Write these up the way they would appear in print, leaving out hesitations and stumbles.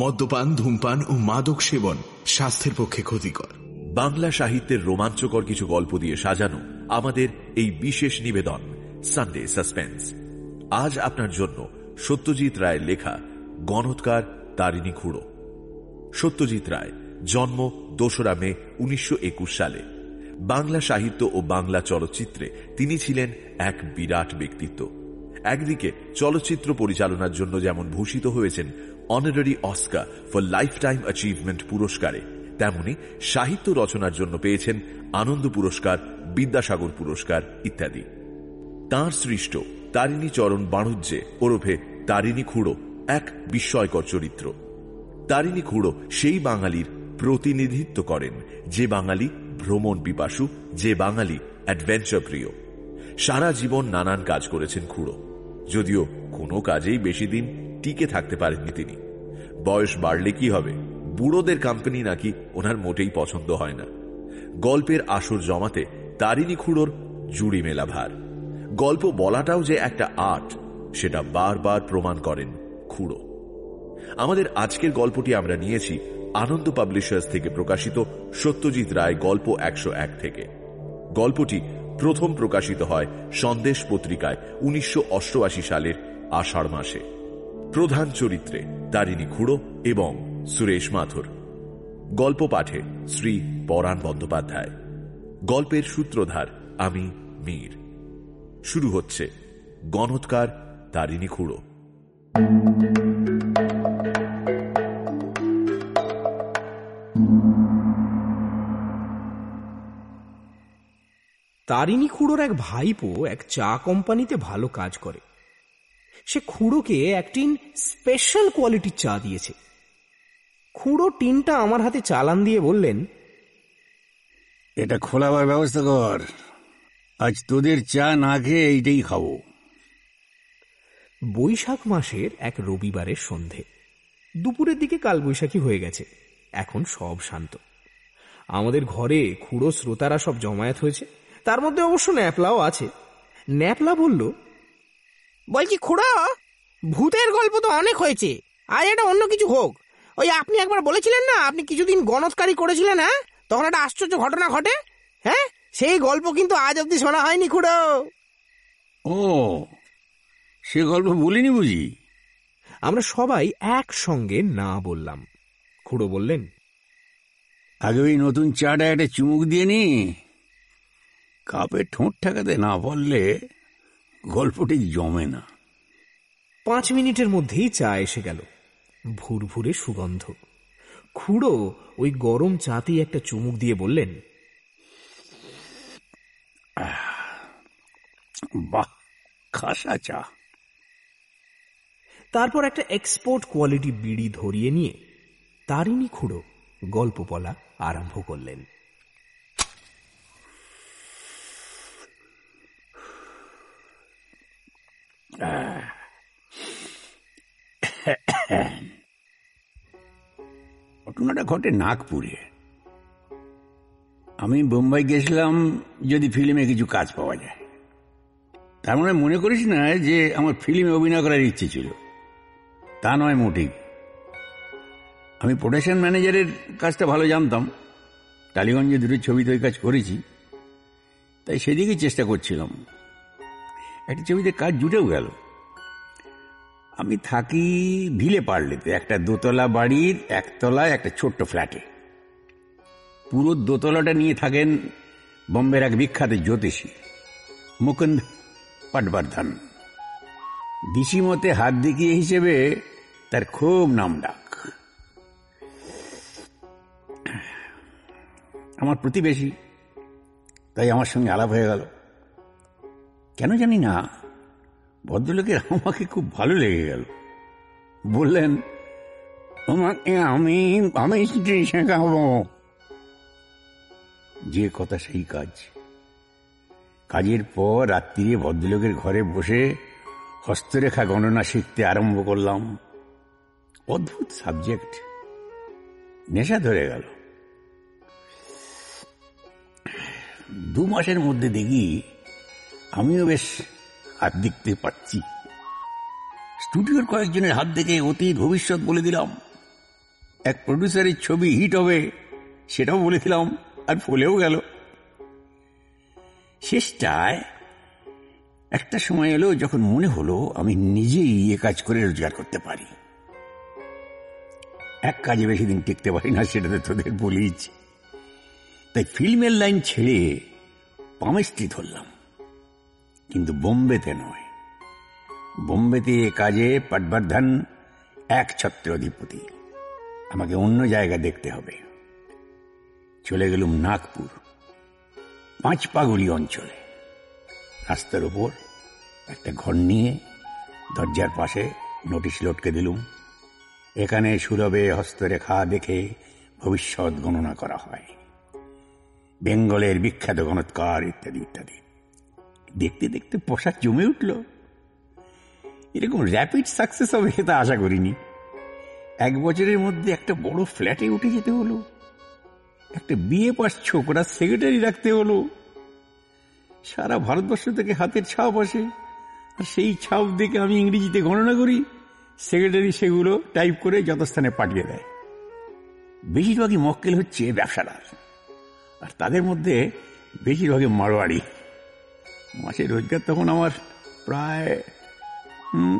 মদ্যপান, ধূমপান ও মাদক সেবন স্বাস্থ্যের পক্ষে ক্ষতিকর। বাংলা সাহিত্যের রোমাঞ্চকর কিছু গল্প দিয়ে সাজানো আমাদের এই বিশেষ নিবেদন সানডে সাসপেন্স। আজ আপনার জন্য সত্যজিৎ রায়ের লেখা গণৎকার তারিণী খুঁড়ো। সত্যজিৎ রায় জন্ম ২রা মে ১৯২১ সালে। বাংলা সাহিত্য ও বাংলা চলচ্চিত্রে তিনি ছিলেন এক বিরাট ব্যক্তিত্ব। একদিকে চলচ্চিত্র পরিচালনার জন্য যেমন ভূষিত হয়েছেন honorary Oscar for lifetime achievement পুরস্কারে, তেমনি সাহিত্য রচনার জন্য পেয়েছেন আনন্দ পুরস্কার, বিদ্যাসাগর পুরস্কার ইত্যাদি। তাঁর সৃষ্ট তারিণী চরণ বাণুজ্যে ওরফে তারিণী খুঁড়ো এক বিস্ময়কর চরিত্র। তারিণী খুঁড়ো সেই বাঙালির প্রতিনিধিত্ব করেন যে বাঙালি ভ্রমণ পিপাসু, যে বাঙালি অ্যাডভেঞ্চার প্রিয়। সারা জীবন নানান কাজ করেছেন খুঁড়ো, যদিও কোনো কাজেই বেশি দিন টিকে থাকতে পারেননি তিনি। বয়স বাড়লে কি হবে, বুড়োদের কোম্পানি নাকি ওনার মোটেই পছন্দ হয় না। গল্পের আসর জমাতে তারিণী খুঁড়োর জুড়ি মেলা ভার। গল্প বলাটাও যে একটা আর্ট, সেটা বারবার প্রমাণ করেন খুঁড়ো। আমাদের আজকের গল্পটি আমরা নিয়েছি আনন্দ পাবলিশার্স থেকে প্রকাশিত সত্যজিৎ রায় গল্প ১০১ থেকে। গল্পটি প্রথম প্রকাশিত হয় সন্দেশ পত্রিকায় ১৯৮৮ সালের আষাঢ় মাসে। প্রধান চরিত্রে তারিণী খুঁড়ো এবং সুরেশ মাথুর। গল্প পাঠে শ্রী পরাণ বন্দ্যোপাধ্যায়। গল্পের সূত্রধার আমি মীর। শুরু হচ্ছে গণৎকার তারিণী খুঁড়ো। তারিণী খুঁড়োর এক ভাইপো এক চা কোম্পানিতে ভালো কাজ করে। সে খুঁড়োকে এক টিন স্পেশাল কোয়ালিটির চা দিয়েছে। খুঁড়ো টিনটা আমার হাতে চালান দিয়ে বললেন, এটা খোলাবার ব্যবস্থা কর, আজ তোদের চা না খেয়ে এইটাই খাবো। বৈশাখ মাসের এক রবিবারের সন্ধে, দুপুরের দিকে কালবৈশাখী হয়ে গেছে, এখন সব শান্ত। আমাদের ঘরে খুঁড়ো শ্রোতারা সব জমায়েত হয়েছে, তার মধ্যে অবশ্য ন্যাপলাও আছে। ন্যাপলা বলল, বলছি খুড়ো, ভূতের গল্প তো অনেক হয়েছে, আজ এটা অন্য কিছু হোক। ওই আপনি একবার বলেছিলেন না, আপনি কিছুদিন গণৎকারী করেছিলেন, হ্যাঁ, তখন একটা আশ্চর্য ঘটনা ঘটে, হ্যাঁ, সেই গল্প কিন্তু আজ অব্দি শোনা হয়নি খুড়ো। ও, সে গল্প বলিনি বুঝি? আমরা সবাই একসঙ্গে না বললাম। খুড়ো বললেন, আগে ওই নতুন চাটা একটা চুমুক দিয়ে নি, কাপে ঠোঁট ঠেকাতে না পারলে গল্পটি জমে না। ৫ মিনিটের মধ্যেই চা এসে গেল, ভুরভুরে সুগন্ধ। খুড়ো ওই গরম চাতেই একটা চুমুক দিয়ে বললেন, বাহ, খাসা চা। তারপর একটা এক্সপোর্ট কোয়ালিটি বিড়ি ধরিয়ে নিয়ে তারিণী খুঁড়ো গল্প বলা আরম্ভ করলেন। ঘটনাটা ঘটে নাগপুরে। আমি বোম্বাই গেছিলাম যদি ফিল্মে কিছু কাজ পাওয়া যায়। তার মানে মনে করিস না যে আমার ফিল্মে অভিনয় করার ইচ্ছে ছিল, তা নয় মোটেই। আমি প্রোডাকশন ম্যানেজারের কাজটা ভালো জানতাম, টালিগঞ্জে দুটো ছবিতে ওই কাজ করেছি, তাই সেদিকেই চেষ্টা করছিলাম। একটা ছবিতে কাজ জুটেও গেল। আমি থাকি ভিলে পারলেতে, একটা দোতলা বাড়ির একতলায় একটা ছোট্ট ফ্ল্যাটে। পুরো দোতলাটা নিয়ে থাকেন বম্বের এক বিখ্যাত জ্যোতিষী মুকুন্দ পাটওয়ার্ধন। দিশি মতে হাত দেখিয়ে হিসেবে তার খুব নাম ডাক। আমার প্রতিবেশী, তাই আমার সঙ্গে আলাপ হয়ে গেল। কেন জানি না ভদ্রলোকের আমাকে খুব ভালো লেগে গেল। বললেন, তোমাকে আমি আমি শেখাব। যে কথা সেই কাজ। কাজের পর রাত্রিরে ভদ্রলোকের ঘরে বসে হস্তরেখা গণনা শিখতে আরম্ভ করলাম। অদ্ভুত সাবজেক্ট, নেশা ধরে গেল। ২ মাসের মধ্যে দেখি আমিও বেশ হাত দেখতে পাচ্ছি। স্টুডিওর কয়েকজনের হাত দেখে অতীত ভবিষ্যৎ বলে দিলাম, এক প্রডিউসারের ছবি হিট হবে সেটাও বলেছিলাম, আর ফলেও গেল। শেষটায় একটা সময় এলো যখন মনে হলো আমি নিজেই এ কাজ করে রোজগার করতে পারি। এক কাজে বেশি দিন টিকতে পারি না, সেটাতে তোদের বলিছি। তাই ফিল্মের লাইন ছেড়ে পামেস্ট্রি ধরলাম, কিন্তু বোম্বেতে নয়। বোম্বেতে এ কাজে পাটবর্ধন এক ছত্র অধিপতি, আমাকে অন্য জায়গা দেখতে হবে। চলে গেলুম নাগপুর, পাঁচ পাগলি অঞ্চলে। রাস্তার উপর একটা ঘর নিয়ে দরজার পাশে নোটিশ লটকে দিলুম, এখানে সুরবে হস্তরেখা দেখে ভবিষ্যৎ গণনা করা হয়, বেঙ্গলের বিখ্যাত গণৎকার ইত্যাদি ইত্যাদি। দেখতে দেখতে পোশাক জমে উঠল। এরকম র্যাপিড সাকসেস হবে সেটা আশা করিনি। এক বছরের মধ্যে একটা বড় ফ্ল্যাটে উঠে যেতে হলো, একটা বিএ পাস ছোকরা সেক্রেটারি রাখতে হলো। সারা ভারতবর্ষ থেকে হাতের ছাপ আসে, আর সেই ছাপ দেখে আমি ইংরেজিতে গণনা করি, সেক্রেটারি সেগুলো টাইপ করে যথাস্থানে পাঠিয়ে দেয়। বেশিরভাগই মক্কেল হচ্ছে ব্যবসাদার, আর তাদের মধ্যে বেশিরভাগই মারোয়াড়ি। মাসে রোজগার তখন আমার প্রায়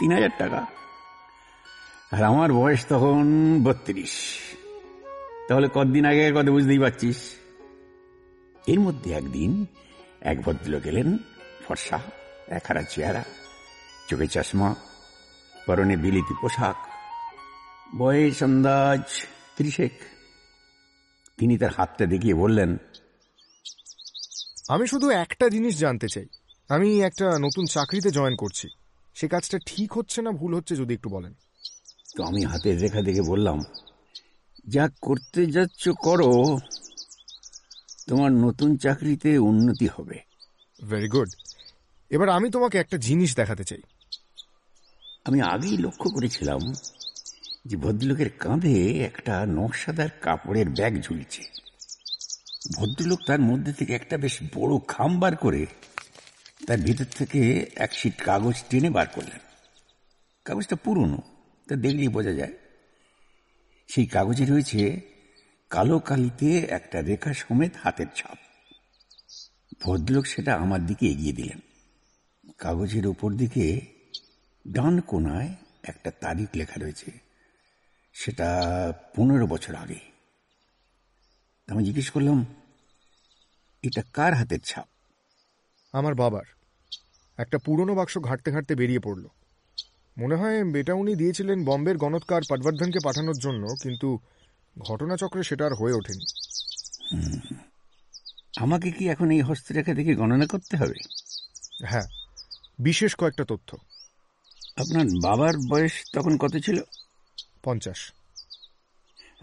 ৩,০০০ টাকা, আর আমার বয়স তখন ৩২। তাহলে কতদিন আগে কথা বুঝতেই পারছিস। এর মধ্যে একদিন এক ভদ্রলোক এলেন, ফর্সা, একহারা চেহারা, চোখে চশমা, পরনে বিলিতি পোশাক, বয়স আন্দাজ ৩০। তিনি তার হাতটা দেখিয়ে বললেন, আমি শুধু একটা জিনিস জানতে চাই, আমি একটা নতুন চাকরিতে জয়েন করছি, সে কাজটা ঠিক হচ্ছে না ভুল হচ্ছে যদি একটু বলেন। তো আমি হাতের রেখা দেখে বললাম, যা করতে যাচ্ছ করো, তোমার নতুন চাকরিতে উন্নতি হবে। Very good. এবার আমি তোমাকে একটা জিনিস দেখাতে চাই। আমি আগেই লক্ষ্য করেছিলাম যে ভদ্রলোকের কাঁধে একটা নকশাদার কাপড়ের ব্যাগ ঝুলছে। ভদ্রলোক তার মধ্যে থেকে একটা বেশ বড় খাম বার করে তার ভিতর থেকে এক শীট কাগজ টেনে বার করলেন। কাগজটা পুরনো, তা দেখলেই বোঝা যায়। সেই কাগজে রয়েছে কালো কালিতে একটা রেখা সমেত হাতের ছাপ। ভদ্রলোক সেটা আমার দিকে এগিয়ে দিলেন। কাগজের উপর দিকে ডান কোনায় একটা তারিখ লেখা রয়েছে, সেটা 15 বছর আগে। আমি জিজ্ঞেস করলাম, এটা কার হাতের ছাপ? আমার বাবার। একটা পুরনো বাক্স ঘাঁটতে ঘাঁটতে বেরিয়ে পড়ল। মনে হয় এটা উনি দিয়েছিলেন বম্বের গণৎকার পাটবর্ধনকে পাঠানোর জন্য, কিন্তু ঘটনাচক্রে সেটা আর হয়ে ওঠেনি। আমাকে কি এখন এই হস্তরেখা দেখে গণনা করতে হবে? হ্যাঁ, বিশেষ কয়েকটা তথ্য। আপনার বাবার বয়স তখন কত ছিল? 50।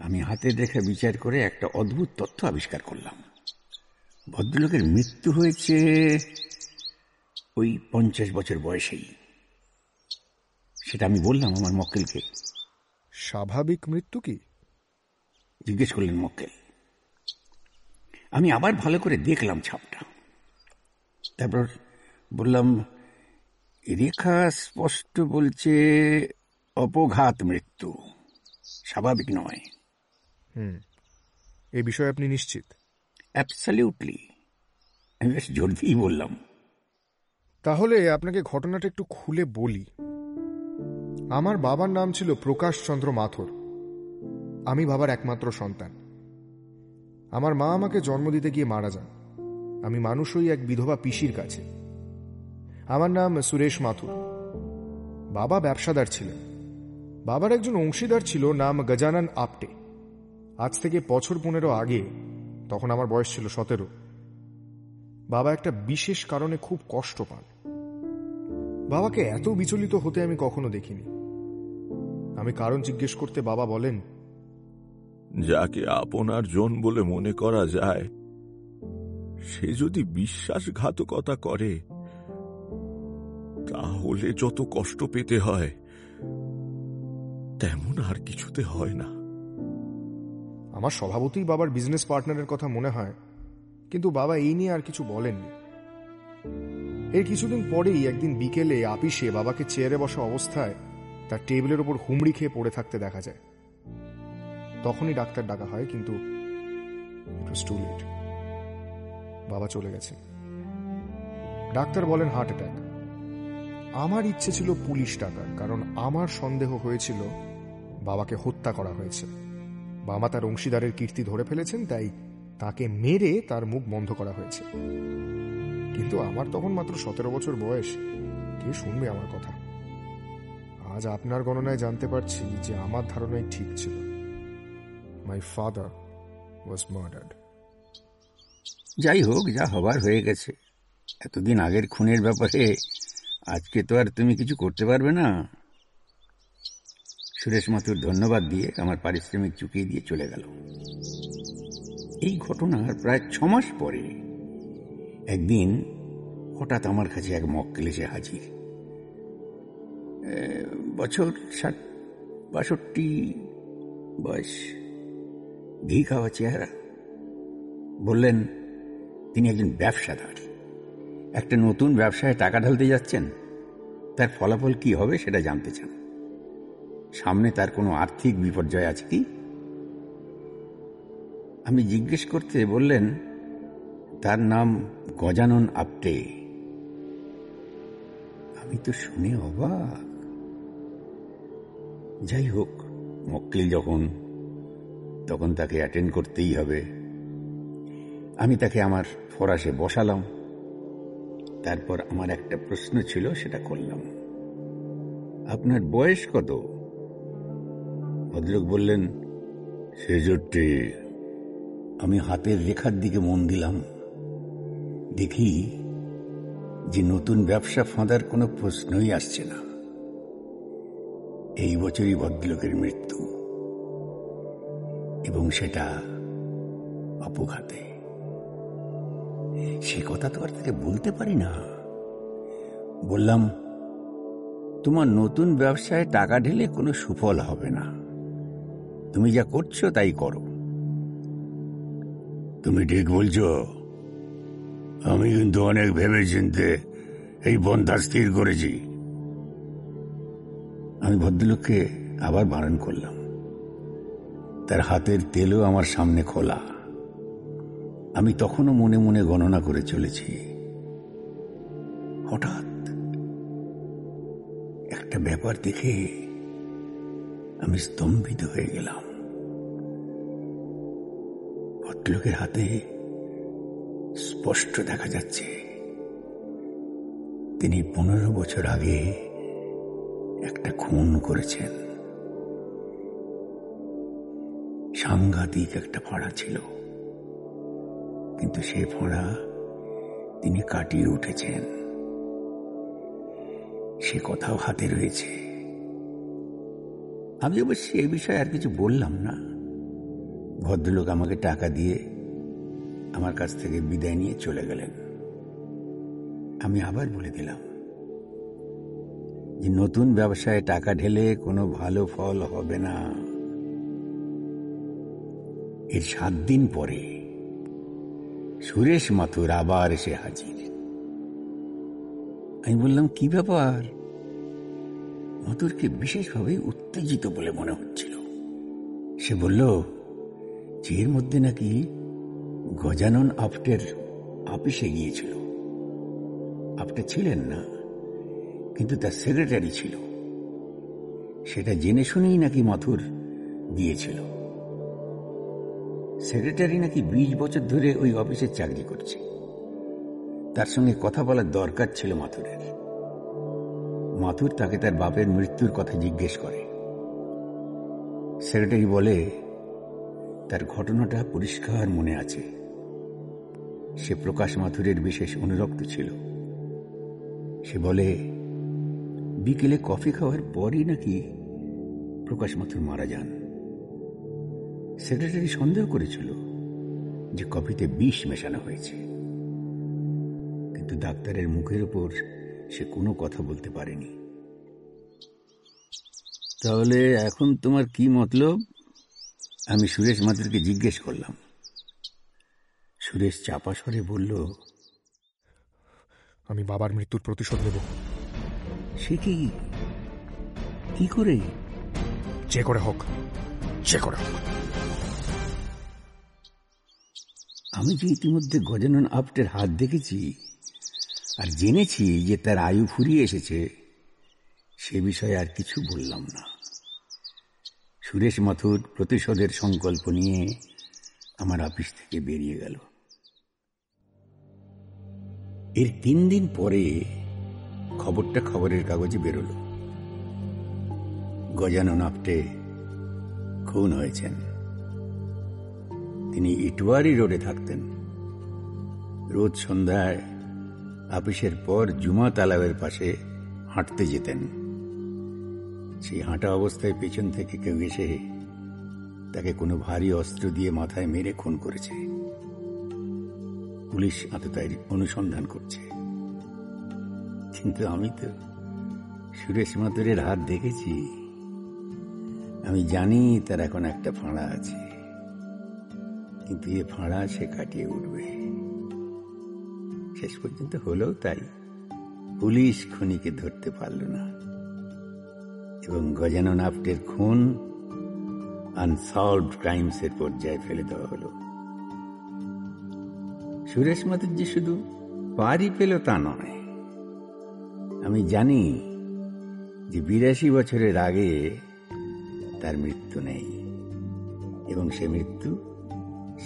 আমি হাতে দেখা বিচার করে একটা অদ্ভুত তথ্য আবিষ্কার করলাম। ভদ্রলোকের মৃত্যু হয়েছে ওই 50 বছর বয়সেই। সেটা আমি বললাম আমার মক্কেলকে। স্বাভাবিক মৃত্যু কি? জিজ্ঞেস করলেন মক্কেল। আমি আবার ভালো করে দেখলাম ছাপটা, তারপর বললাম, রেখা স্পষ্ট বলছে অপঘাত মৃত্যু, স্বাভাবিক নয়। এ বিষয়ে আপনি নিশ্চিত? অ্যাবসলিউটলি। আমি বেশ জোর দিয়েই বললাম। তাহলে আপনাকে ঘটনাটা একটু খুলে বলি। আমার বাবার নাম ছিল প্রকাশচন্দ্র মাথুর। আমি বাবার একমাত্র সন্তান। আমার মা আমাকে জন্ম দিতে গিয়ে মারা যান। আমি মানুষ হই এক বিধবা পিসির কাছে। আমার নাম সুরেশ মাথুর। বাবা ব্যবসাদার ছিলেন। বাবার একজন অংশীদার ছিল, নাম গজানান আপটে। আজ থেকে 15 বছর আগে, তখন আমার বয়স ছিল 17, বাবা একটা বিশেষ কারণে খুব কষ্ট পান। বাবাকে এত বিচলিত হতে আমি কখনো দেখিনি। আমি কারণ জিজ্ঞেস করতে বাবা বলেন, যাকে আপনার জন বলে মনে করা যায় সে যদি বিশ্বাসঘাতকতা করে তাহলে যত কষ্ট পেতে হয় তেমন আর কিছুতে হয় না। আমার স্বভাবতই বাবার বিজনেস পার্টনারের কথা মনে হয়, কিন্তু বাবা এই নিয়ে আর কিছু বলেননি। এর কিছুদিন পরেই একদিন বিকেলে আপিসে বাবাকে চেয়ারে বসা অবস্থায় তার টেবিলের উপর হুমড়ি খেয়ে পড়ে থাকতে দেখা যায়। তখনই ডাক্তার ডাকা হয়, কিন্তু ইট ওয়াজ টু লেট। বাবা চলে গেছে। ডাক্তার বলেন হার্ট অ্যাটাক। আমার ইচ্ছে ছিল পুলিশ ডাকার, কারণ আমার সন্দেহ হয়েছিল বাবাকে হত্যা করা হয়েছে। বাবা তার অংশীদারের কীর্তি ধরে ফেলেছেন, তাই তাকে মেরে তার মুখ বন্ধ করা হয়েছে। কিন্তু আমার তখন মাত্র 17 বছর বয়স, কে শুনবে আমার কথা? আজ আপনার গণনায় জানতে পারছি যে আমার ধারণাই ঠিক ছিল। My father was murdered. যাই হোক, যা হবার হয়ে গেছে। এতদিন আগের খুনের ব্যাপারে আজকে তো আর তুমি কিছু করতে পারবে না। সুরেশ মাথুর ধন্যবাদ দিয়ে আমার পারিশ্রমিক চুকিয়ে দিয়ে চলে গেল। এই ঘটনার প্রায় 6 মাস পরে একদিন হঠাৎ আমার কাছে এক মক্কেল এসে হাজির। বছর 60-62 বয়স, ঘি খাওয়া চেহারা। বললেন তিনি একজন ব্যবসাদার, একটা নতুন ব্যবসায় টাকা ঢালতে যাচ্ছেন, তার ফলাফল কি হবে সেটা জানতে চান, সামনে তার কোনো আর্থিক বিপর্যয় আছে কি। আমি জিজ্ঞেস করতে বললেন তার নাম গজানন আপটে। আমি তো শুনে অবাক। যাই হোক, মক্কেল যখন তখন তাকে অ্যাটেন্ড করতেই হবে। আমি তাকে আমার ফরাসে বসালাম, তারপর আমার একটা প্রশ্ন ছিল সেটা করলাম। আপনার বয়স কত? ভদ্রলোক বললেন 63। আমি হাতের রেখার দিকে মন দিলাম, দেখি যে নতুন ব্যবসা ফাঁদার কোনো প্রশ্নই আসছে না। এই বছরই ভদ্রলোকের মৃত্যু, এবং সেটা অপঘাতে। সে কথা তো আর তাকে বলতে পারি না। বললাম, তোমার নতুন ব্যবসায় টাকা ঢেলে কোনো সুফল হবে না, তুমি যা করছো তাই করো। তুমি ঠিক বলছো, আমি কিন্তু অনেক ভেবে চিন্তে এই পন্থা স্থির করেছি। আমি ভদ্রলোককে আবার বারণ করলাম। তার হাতের তেলও আমার সামনে খোলা। আমি তখনও মনে মনে গণনা করে চলেছি। হঠাৎ একটা ব্যাপার দেখে আমি স্তম্ভিত হয়ে গেলাম। ভদ্রলোকের হাতে স্পষ্ট দেখা যাচ্ছে তিনি 15 বছর আগে একটা খুন করেছেন। সাংঘাতিক একটা ফাঁড়া ছিল, কিন্তু সে ফাঁড়া তিনি কাটিয়ে উঠেছেন। সে কথাও হাতে রয়েছে। আমি অবশ্যই এ বিষয়ে আর কিছু বললাম না। ভদ্রলোক আমাকে টাকা দিয়ে আমার কাছ থেকে বিদায় নিয়ে চলে গেলেন। আমি আবার বলে দিলাম যে নতুন ব্যবসায় টাকা ঢেলে কোনো ভালো ফল হবে না। এর 7 দিন পরে সুরেশ মাথুর আবার এসে হাজির। আমি বললাম, কি ব্যাপার? মাথুরকে বিশেষভাবে উত্তেজিত বলে মনে হচ্ছিল। সে বলল, এর মধ্যে নাকি গজানন আপটের অফিসে গিয়েছিল। আপটে ছিলেন না, কিন্তু তার সেক্রেটারি ছিল। সেটা জেনে শুনেই নাকি মাথুর গিয়েছিল। সেক্রেটারি নাকি 20 বছর ধরে ওই অফিসে চাকরি করছে। তার সঙ্গে কথা বলার দরকার ছিল মাথুরের। মাথুর তাকে তার বাপের মৃত্যুর কথা জিজ্ঞেস করে। সেক্রেটারি বলে তার ঘটনাটা পরিষ্কার মনে আছে। সে প্রকাশ মাথুরের বিশেষ অনুরক্ত ছিল। সে বলে বিকেলে কফি খাওয়ার পরই নাকি প্রকাশ মাথুর মারা যান। সেক্রেটারি সন্দেহ করেছিল যে কফিতে বিষ মেশানো হয়েছে, কিন্তু ডাক্তারের মুখের উপর সে কোনো কথা বলতে পারেনি। তাহলে এখন তোমার কি মতলব? আমি সুরেশ মাথুরকে জিজ্ঞেস করলাম। সুরেশ চাপা স্বরে বলল, আমি বাবার মৃত্যুর প্রতিশোধ নেব। সে কি করে? যে করে হোক। চেকরা। আমি যে ইতিমধ্যে গজানন আপটের হাত দেখেছি আর জেনেছি যে তার আয়ু ফুরিয়ে এসেছে, সে বিষয়ে আর কিছু বললাম না। সুরেশ মাথুর প্রতিশোধের সংকল্প নিয়ে আমার অফিস থেকে বেরিয়ে গেল। এর 3 দিন পরে খবরটা খবরের কাগজে বেরোল, গজানন আপটে খুন হয়েছেন। তিনি ইটোয়ারি রোডে থাকতেন। রোজ সন্ধ্যায় অফিসের পর জুমা তালাবের পাশে হাঁটতে যেতেন। সেই হাঁটা অবস্থায় পেছন থেকে কেউ এসে তাকে কোনো ভারী অস্ত্র দিয়ে মাথায় মেরে খুন করেছে। পুলিশ আততায়ীর অনুসন্ধান করছে, কিন্তু আমি তো সুরেশ মাথুরের হাত দেখেছি। আমি জানি তার এখন একটা ফাঁড়া আছে, কিন্তু এ ফাঁড়া সে কাটিয়ে উঠবে। শেষ পর্যন্ত হলেও তাই, পুলিশ খুনিকে ধরতে পারল না এবং গজানন আপটের খুন আনসলভড ক্রাইমস এর পর্যায়ে ফেলে দেওয়া হল। সুরেশ মাথুর যে শুধু পারই পেল তা নয়, আমি জানি যে 82 বছরের আগে তার মৃত্যু নেই এবং সে মৃত্যু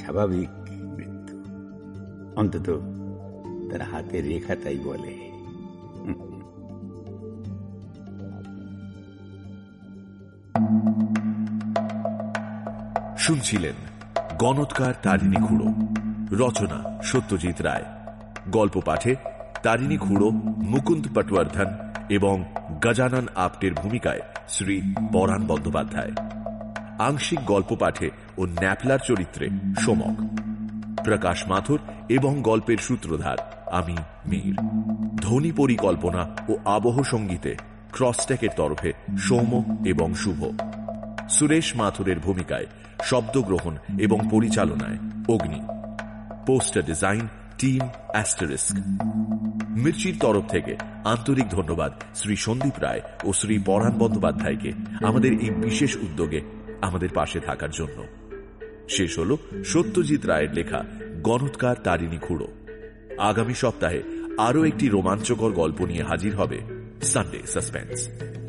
স্বাভাবিক মৃত্যু, অন্তত তার হাতের রেখা তাই বলে। শুনছিলেন গণৎকার তারিণী খুড়ো, রচনা সত্যজিৎ রায়, গল্প পাঠে তারিণী খুড়ো, মুকুন্দ পটওয়ার্ধন এবং গজানন আপটের ভূমিকায় শ্রী পরাণ বন্দ্যোপাধ্যায়, আংশিক গল্প পাঠে ও ন্যাপলার চরিত্রে সমক, প্রকাশ মাথুর এবং গল্পের সূত্রধার আমি মীর, ধ্বনি পরিকল্পনা ও আবহ সঙ্গীতে ক্রসটেকের তরফে সৌম এবং শুভ, সুরেশ মাথুরের ভূমিকায় শব্দগ্রহণ এবং পরিচালনায় Agni, poster design team asterisk. মির্চির তরফ থেকে আন্তরিক ধন্যবাদ শ্রী সন্দীপ রায় ও শ্রী পরাণ বন্দ্যোপাধ্যায়কে আমাদের এই বিশেষ উদ্যোগে আমাদের পাশে থাকার জন্য। শেষ হল সত্যজিৎ রায়ের লেখা গণৎকার তারিণী খুড়ো। আগামী সপ্তাহে আরও একটি রোমাঞ্চকর গল্প নিয়ে হাজির হবে সানডে সাসপেন্স।